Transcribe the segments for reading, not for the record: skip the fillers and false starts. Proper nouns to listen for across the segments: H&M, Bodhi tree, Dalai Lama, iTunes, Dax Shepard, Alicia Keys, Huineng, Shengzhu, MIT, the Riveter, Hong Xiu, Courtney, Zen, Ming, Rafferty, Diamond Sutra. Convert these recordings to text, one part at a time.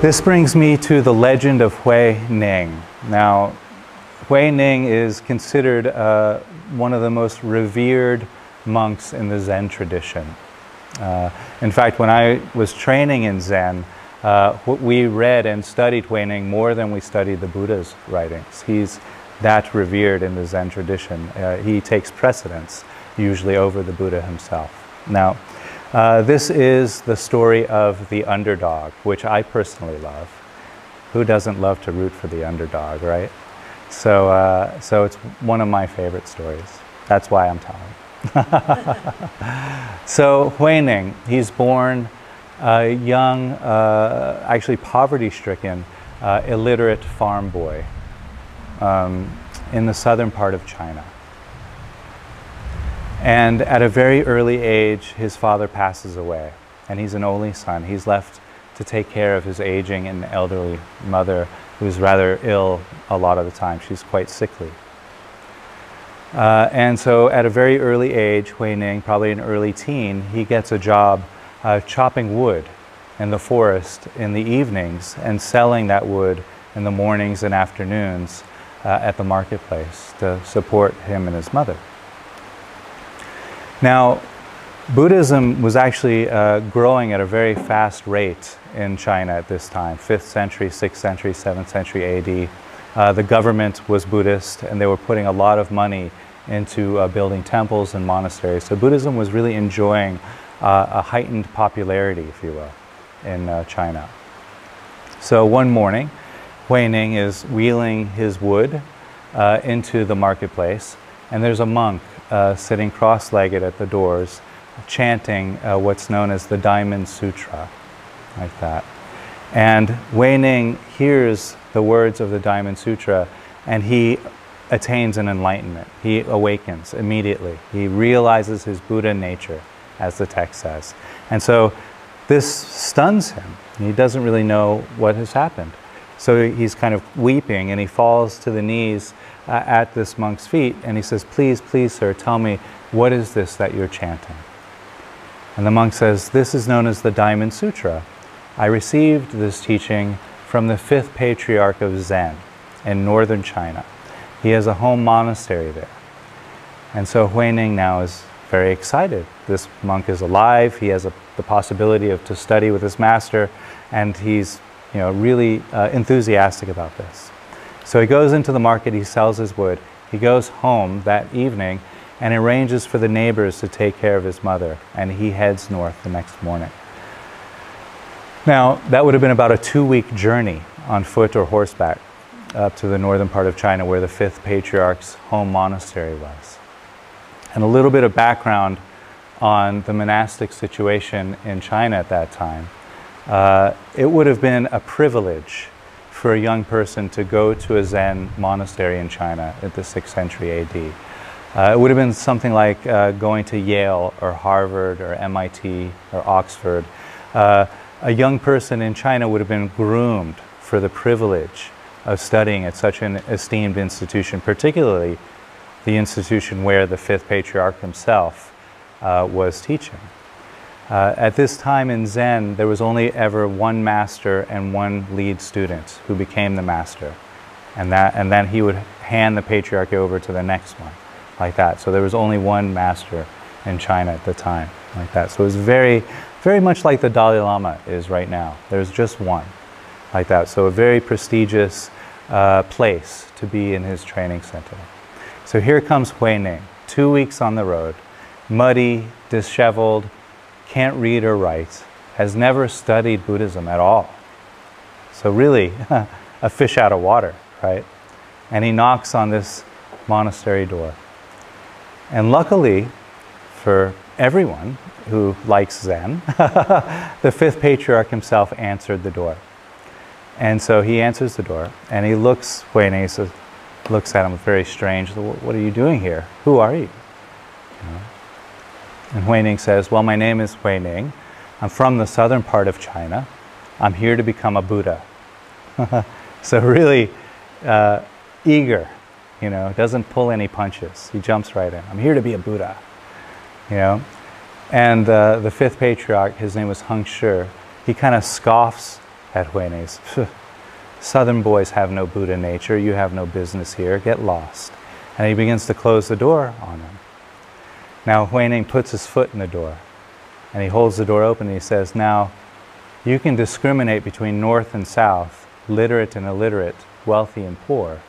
This brings me to the legend of Huineng. Now, Huineng is considered one of the most revered monks in the Zen tradition. In fact, when I was training in Zen, we read and studied Huineng more than we studied the Buddha's writings. He's that revered in the Zen tradition. He takes precedence, usually over the Buddha himself. Now, this is the story of the underdog, which I personally love. Who doesn't love to root for the underdog, right? So, so it's one of my favorite stories. That's why I'm telling. So Huineng, he's born young, actually poverty-stricken, illiterate farm boy in the southern part of China. And at a very early age, his father passes away, and he's an only son. He's left to take care of his aging and elderly mother, who's rather ill a lot of the time. She's quite sickly. And so at a very early age, Huineng, probably an early teen, he gets a job chopping wood in the forest in the evenings and selling that wood in the mornings and afternoons at the marketplace to support him and his mother. Now, Buddhism was actually growing at a very fast rate in China at this time, 5th century, 6th century, 7th century AD. The government was Buddhist, and they were putting a lot of money into building temples and monasteries. So Buddhism was really enjoying a heightened popularity, if you will, in China. So one morning, Huineng is wheeling his wood into the marketplace, and there's a monk sitting cross-legged at the doors, chanting what's known as the Diamond Sutra, like that. And Huineng hears the words of the Diamond Sutra, and he attains an enlightenment. He awakens immediately. He realizes his Buddha nature, as the text says. And so this stuns him. He doesn't really know what has happened. So he's kind of weeping, and he falls to the knees at this monk's feet, and he says, "Please, please, sir, tell me, what is this that you're chanting?" And the monk says, "This is known as the Diamond Sutra. I received this teaching from the 5th patriarch of Zen in northern China. He has a home monastery there." And so Huineng now is very excited. This monk is alive. He has the possibility to study with his master, and he's, you know, really enthusiastic about this. So he goes into the market. He sells his wood. He goes home that evening and arranges for the neighbors to take care of his mother, and he heads north the next morning. Now, that would have been about a 2-week journey on foot or horseback up to the northern part of China, where the 5th patriarch's home monastery was. And a little bit of background on the monastic situation in China at that time. It would have been a privilege for a young person to go to a Zen monastery in China at the 6th century AD. It would have been something like going to Yale or Harvard or MIT or Oxford. A young person in China would have been groomed for the privilege of studying at such an esteemed institution, particularly the institution where the 5th patriarch himself was teaching. At this time in Zen, there was only ever one master and one lead student who became the master. And then he would hand the patriarchy over to the next one, like that. So there was only one master in China at the time, like that. So it was very, very much like the Dalai Lama is right now. There's just one, like that. So a very prestigious place to be in his training center. So here comes Huineng, 2 weeks on the road, muddy, disheveled, can't read or write, has never studied Buddhism at all. So really, a fish out of water, right? And he knocks on this monastery door. And luckily for everyone who likes Zen, the 5th patriarch himself answered the door. And so he answers the door, and he looks, Huineng says, looks at him very strange, "What are you doing here? Who are you?" You know? And Huineng says, "Well, my name is Huineng. I'm from the southern part of China. I'm here to become a Buddha." So really eager, you know, doesn't pull any punches. He jumps right in. "I'm here to be a Buddha," you know. And the 5th patriarch, his name was Hong Xiu, he kind of scoffs at Huineng's. Southern boys have no Buddha nature. You have no business here. Get lost. And he begins to close the door on him. Now Huineng puts his foot in the door, and he holds the door open and he says, now you can discriminate between north and south, literate and illiterate, wealthy and poor,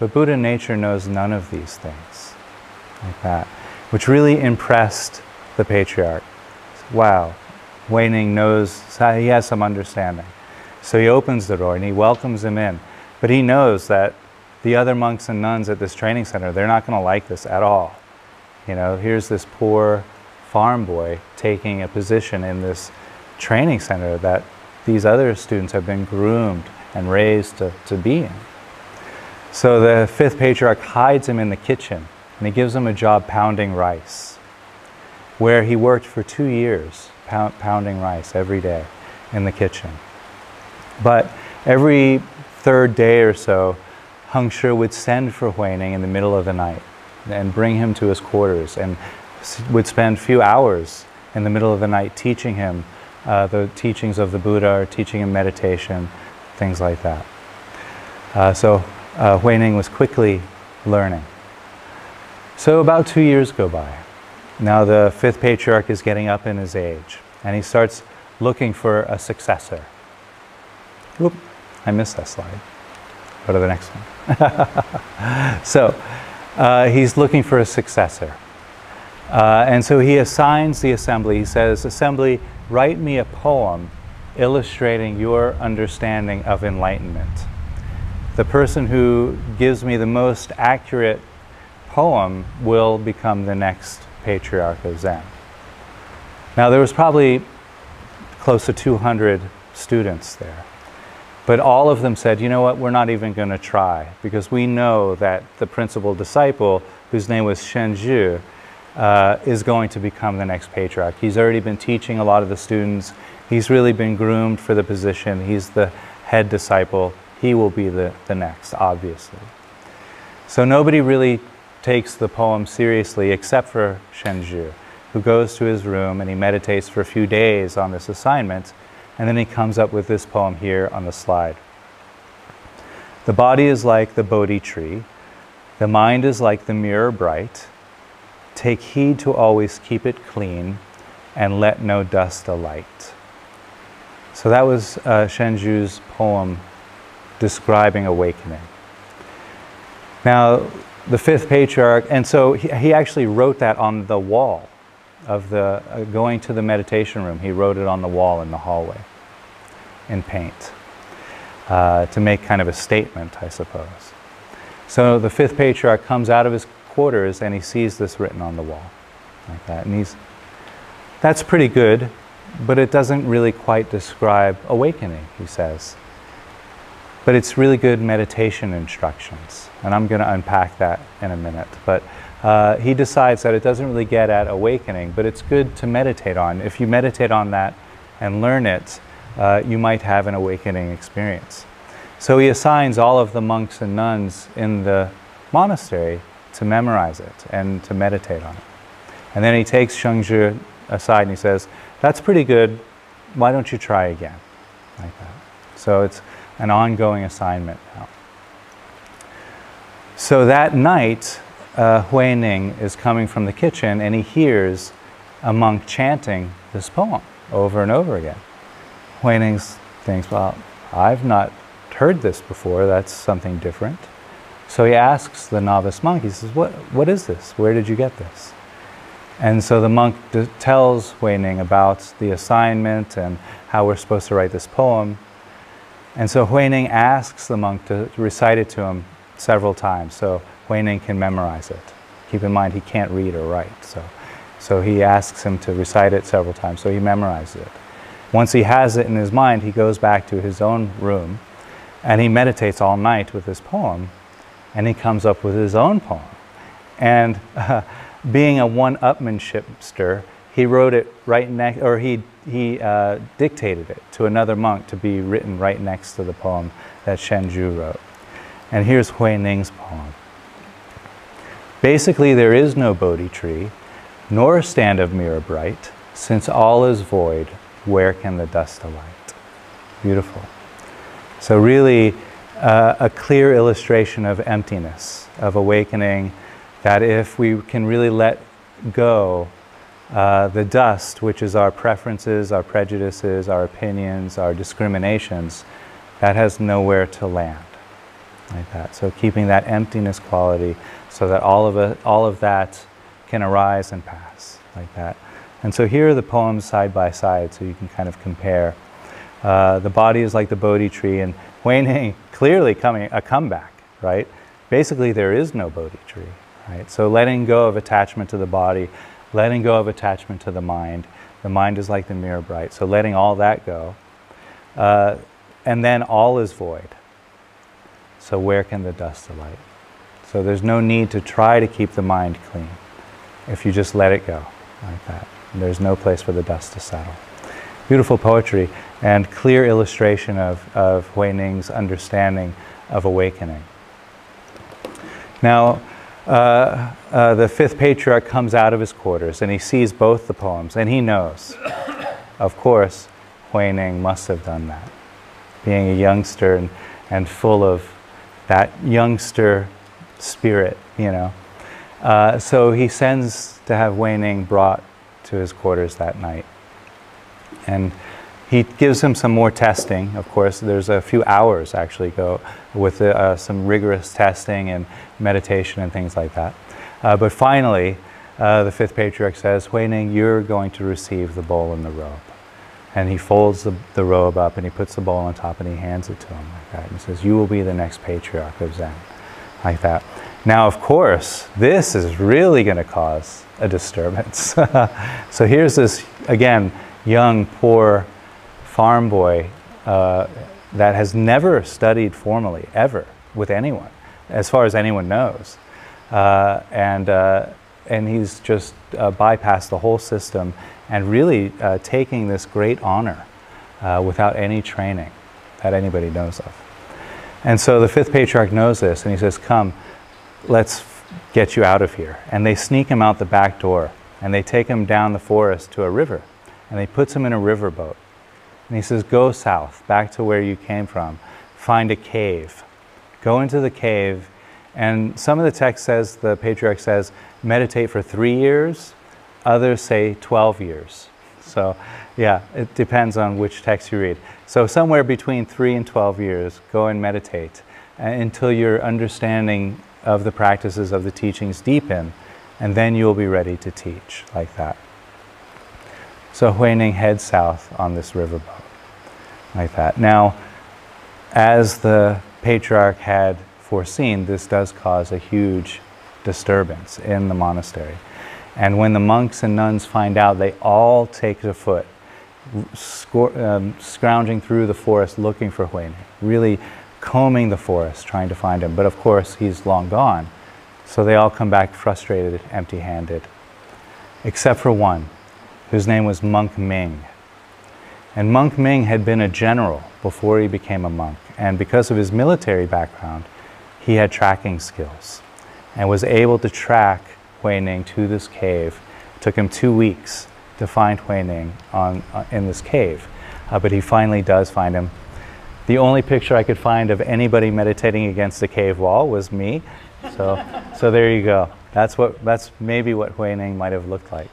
but Buddha nature knows none of these things. Like that, which really impressed the patriarch. Wow, Huineng knows, he has some understanding. So he opens the door and he welcomes him in, but he knows that the other monks and nuns at this training center, they're not going to like this at all. You know, here's this poor farm boy taking a position in this training center that these other students have been groomed and raised to be in. So the fifth patriarch hides him in the kitchen and he gives him a job pounding rice, where he worked for 2 years, pounding rice every day in the kitchen. But every third day or so, Hong Xiu would send for Huineng in the middle of the night and bring him to his quarters, and would spend a few hours in the middle of the night teaching him the teachings of the Buddha, or teaching him meditation, things like that. So Huineng was quickly learning. So about 2 years go by. Now the fifth patriarch is getting up in his age, and he starts looking for a successor. Oop, I missed that slide. Go to the next one. So he's looking for a successor. And so he assigns the assembly. He says, assembly, write me a poem illustrating your understanding of enlightenment. The person who gives me the most accurate poem will become the next patriarch of Zen. Now there was probably close to 200 students there. But all of them said, you know what, we're not even going to try, because we know that the principal disciple, whose name was Shengzhu, is going to become the next patriarch. He's already been teaching a lot of the students. He's really been groomed for the position. He's the head disciple. He will be the next, obviously. So nobody really takes the poem seriously except for Shengzhu, who goes to his room and he meditates for a few days on this assignment. And then he comes up with this poem here on the slide. The body is like the Bodhi tree. The mind is like the mirror bright. Take heed to always keep it clean and let no dust alight. So that was Shenzhu's poem describing awakening. Now, the fifth patriarch, and so he actually wrote that on the wall of the going to the meditation room. He wrote it on the wall in the hallway in paint to make kind of a statement, I suppose. So the fifth patriarch comes out of his quarters and he sees this written on the wall like that, and that's pretty good, but it doesn't really quite describe awakening, he says, but it's really good meditation instructions, and I'm going to unpack that in a minute. But he decides that it doesn't really get at awakening, but it's good to meditate on. If you meditate on that and learn it, you might have an awakening experience. So he assigns all of the monks and nuns in the monastery to memorize it and to meditate on it. And then he takes Shengzhu aside and he says, that's pretty good, why don't you try again? Like that. So it's an ongoing assignment now. So that night, Huineng is coming from the kitchen and he hears a monk chanting this poem over and over again. Huineng thinks, well, I've not heard this before, that's something different. So he asks the novice monk, he says, what is this? Where did you get this? And so the monk tells Huineng about the assignment and how we're supposed to write this poem. And so Huineng asks the monk to recite it to him several times. So Huineng can memorize it. Keep in mind, he can't read or write, so he asks him to recite it several times, so he memorizes it. Once he has it in his mind, he goes back to his own room, and he meditates all night with this poem, and he comes up with his own poem. And being a one-upmanshipster, he wrote it right next, or he dictated it to another monk to be written right next to the poem that Shengzhu wrote. And here's Huineng's poem. Basically, there is no Bodhi tree, nor stand of mirror bright, since all is void, where can the dust alight? beautiful. So really a clear illustration of emptiness, of awakening, that if we can really let go the dust, which is our preferences, our prejudices, our opinions, our discriminations, that has nowhere to land. Like that. So keeping that emptiness quality so that all of that can arise and pass, like that. And so here are the poems side by side, so you can kind of compare. The body is like the Bodhi tree, and Huineng clearly coming a comeback, right? Basically, there is no Bodhi tree, right? So letting go of attachment to the body, letting go of attachment to the mind. The mind is like the mirror bright, so letting all that go. And then all is void. So where can the dust alight? So there's no need to try to keep the mind clean if you just let it go like that. And there's no place for the dust to settle. Beautiful poetry and clear illustration of Huineng's understanding of awakening. Now, the fifth patriarch comes out of his quarters and he sees both the poems and he knows, of course, Huineng must have done that. Being a youngster and full of that youngster spirit, you know. So he sends to have Huineng brought to his quarters that night. And he gives him some more testing, of course. There's a few hours actually go with some rigorous testing and meditation and things like that. But finally, the fifth patriarch says, Huineng, you're going to receive the bowl and the robe. And he folds the robe up and he puts the bowl on top and he hands it to him like that. And says, you will be the next patriarch of Zen, like that. Now, of course, this is really going to cause a disturbance. So here's this, again, young, poor farm boy that has never studied formally, ever, with anyone, as far as anyone knows. And he's just bypassed the whole system and really taking this great honor without any training that anybody knows of. And so the fifth patriarch knows this, and he says, come, let's get you out of here. And they sneak him out the back door, and they take him down the forest to a river. And he puts him in a riverboat. And he says, go south, back to where you came from. Find a cave. Go into the cave. And some of the text says, the patriarch says, meditate for 3 years. Others say 12 years. So yeah, it depends on which text you read. So somewhere between 3 and 12 years, go and meditate until your understanding of the practices of the teachings deepen. And then you'll be ready to teach like that. So Huineng heads south on this riverboat, like that. Now, as the patriarch had foreseen, this does cause a huge disturbance in the monastery. And when the monks and nuns find out, they all take to foot, scrounging through the forest looking for Huineng, really combing the forest, trying to find him. But of course, he's long gone. So they all come back frustrated, empty-handed, except for one, whose name was Monk Ming. And Monk Ming had been a general before he became a monk. And because of his military background, he had tracking skills and was able to track Huineng to this cave. It took him 2 weeks to find Huineng in this cave, but he finally does find him. The only picture I could find of anybody meditating against the cave wall was me. So there you go. That's maybe what Huineng might have looked like.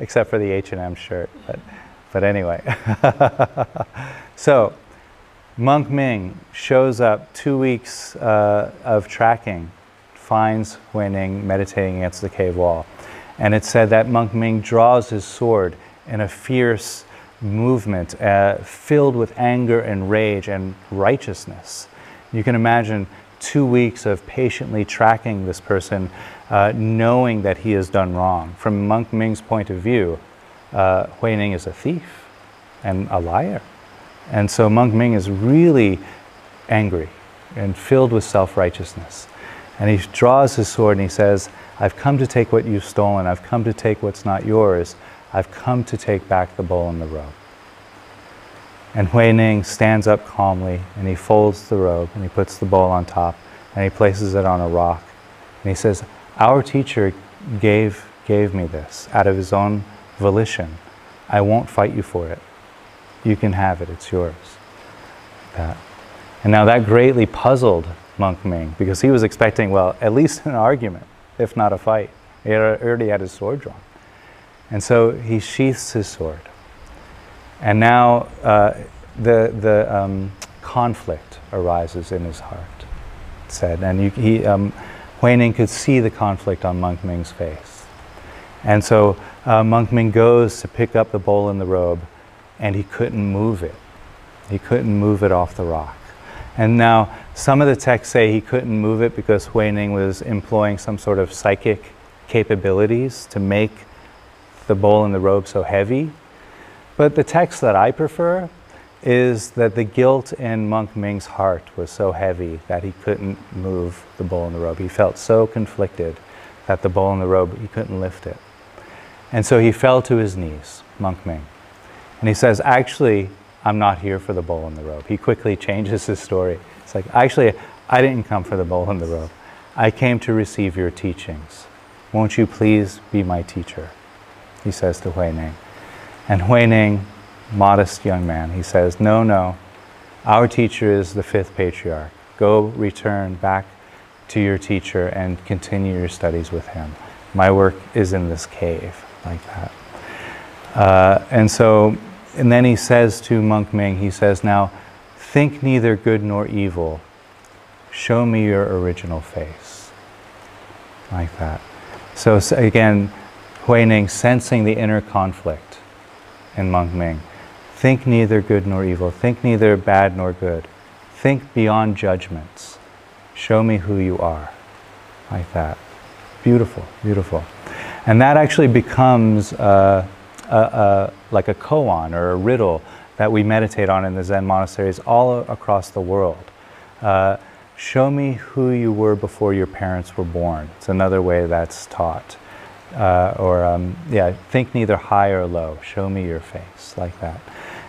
Except for the H&M shirt, but anyway. So, Monk Ming shows up 2 weeks of tracking, finds Huineng meditating against the cave wall. And it said that Monk Ming draws his sword in a fierce movement, filled with anger and rage and righteousness. You can imagine 2 weeks of patiently tracking this person, knowing that he has done wrong. From Monk Ming's point of view, Huineng is a thief and a liar. And so Monk Ming is really angry and filled with self-righteousness. And he draws his sword and he says, I've come to take what you've stolen. I've come to take what's not yours. I've come to take back the bowl and the robe. And Huineng stands up calmly and he folds the robe and he puts the bowl on top and he places it on a rock. And he says, our teacher gave me this out of his own volition. I won't fight you for it. you can have it, it's yours. That. And now that greatly puzzled Monk Ming, because he was expecting, well, at least an argument, if not a fight. He already had his sword drawn. And so he sheaths his sword. And now conflict arises in his heart, it said. And Huineng could see the conflict on Monk Ming's face. And so Monk Ming goes to pick up the bowl and the robe, and he couldn't move it. He couldn't move it off the rock. And now some of the texts say he couldn't move it because Huineng was employing some sort of psychic capabilities to make the bowl and the robe so heavy. But the text that I prefer is that the guilt in Monk Ming's heart was so heavy that he couldn't move the bowl and the robe. He felt so conflicted that the bowl and the robe, he couldn't lift it. And so he fell to his knees, Monk Ming. And he says, actually, I'm not here for the bowl and the robe. He quickly changes his story. It's like, actually, I didn't come for the bowl and the robe. I came to receive your teachings. Won't you please be my teacher? He says to Huineng. And Huineng, modest young man, he says, no, no, our teacher is the fifth patriarch. Go return back to your teacher and continue your studies with him. My work is in this cave, like that. And then he says to Monk Ming, he says, now, think neither good nor evil. Show me your original face, like that. So again, Huineng sensing the inner conflict in Monk Ming. Think neither good nor evil. Think neither bad nor good. Think beyond judgments. Show me who you are, like that. Beautiful, beautiful. And that actually becomes like a koan or a riddle that we meditate on in the Zen monasteries all across the world. Show me who you were before your parents were born. It's another way that's taught. Think neither high or low. Show me your face, like that.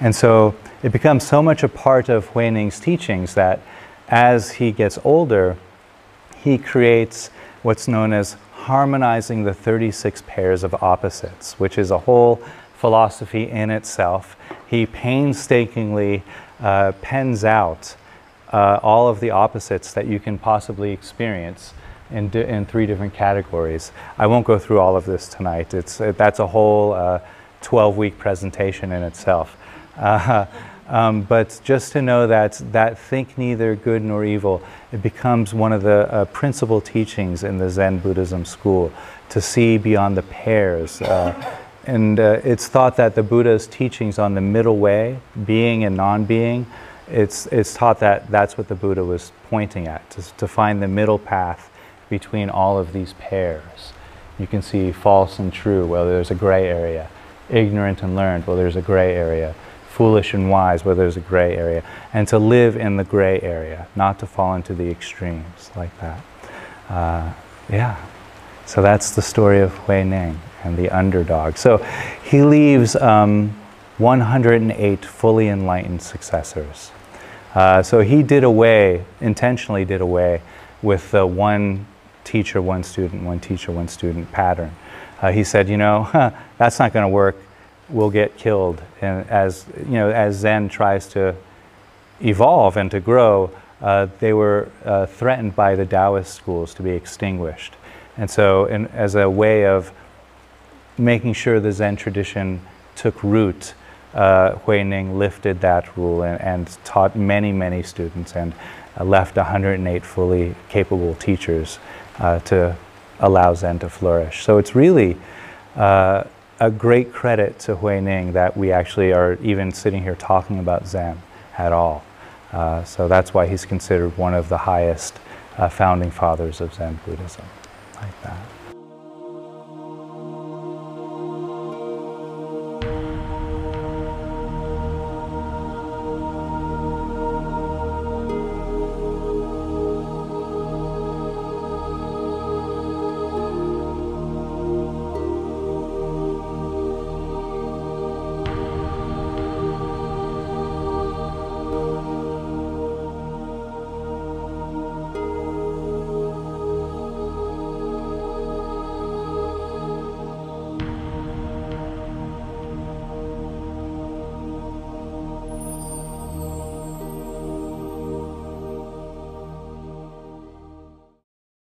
And so it becomes so much a part of Huineng's teachings that as he gets older, he creates what's known as harmonizing the 36 pairs of opposites, which is a whole philosophy in itself. He painstakingly pens out all of the opposites that you can possibly experience in three different categories. I won't go through all of this tonight. That's a whole 12-week presentation in itself. But just to know that think neither good nor evil, it becomes one of the principal teachings in the Zen Buddhism school, to see beyond the pairs. It's thought that the Buddha's teachings on the middle way, being and non-being, it's taught that that's what the Buddha was pointing at, to find the middle path between all of these pairs. You can see false and true, well, there's a gray area. Ignorant and learned, well, there's a gray area. Foolish and wise, where there's a gray area, and to live in the gray area, not to fall into the extremes like that. So that's the story of Huineng and the underdog. So he leaves 108 fully enlightened successors. So he intentionally did away with the one teacher, one student, one teacher, one student pattern. He said, that's not going to work. Will get killed, and as Zen tries to evolve and to grow, they were threatened by the Taoist schools to be extinguished. And so, as a way of making sure the Zen tradition took root, Huineng lifted that rule and taught many, many students, and left 108 fully capable teachers to allow Zen to flourish. So it's really a great credit to Huineng that we actually are even sitting here talking about Zen at all. So that's why he's considered one of the highest founding fathers of Zen Buddhism, like that.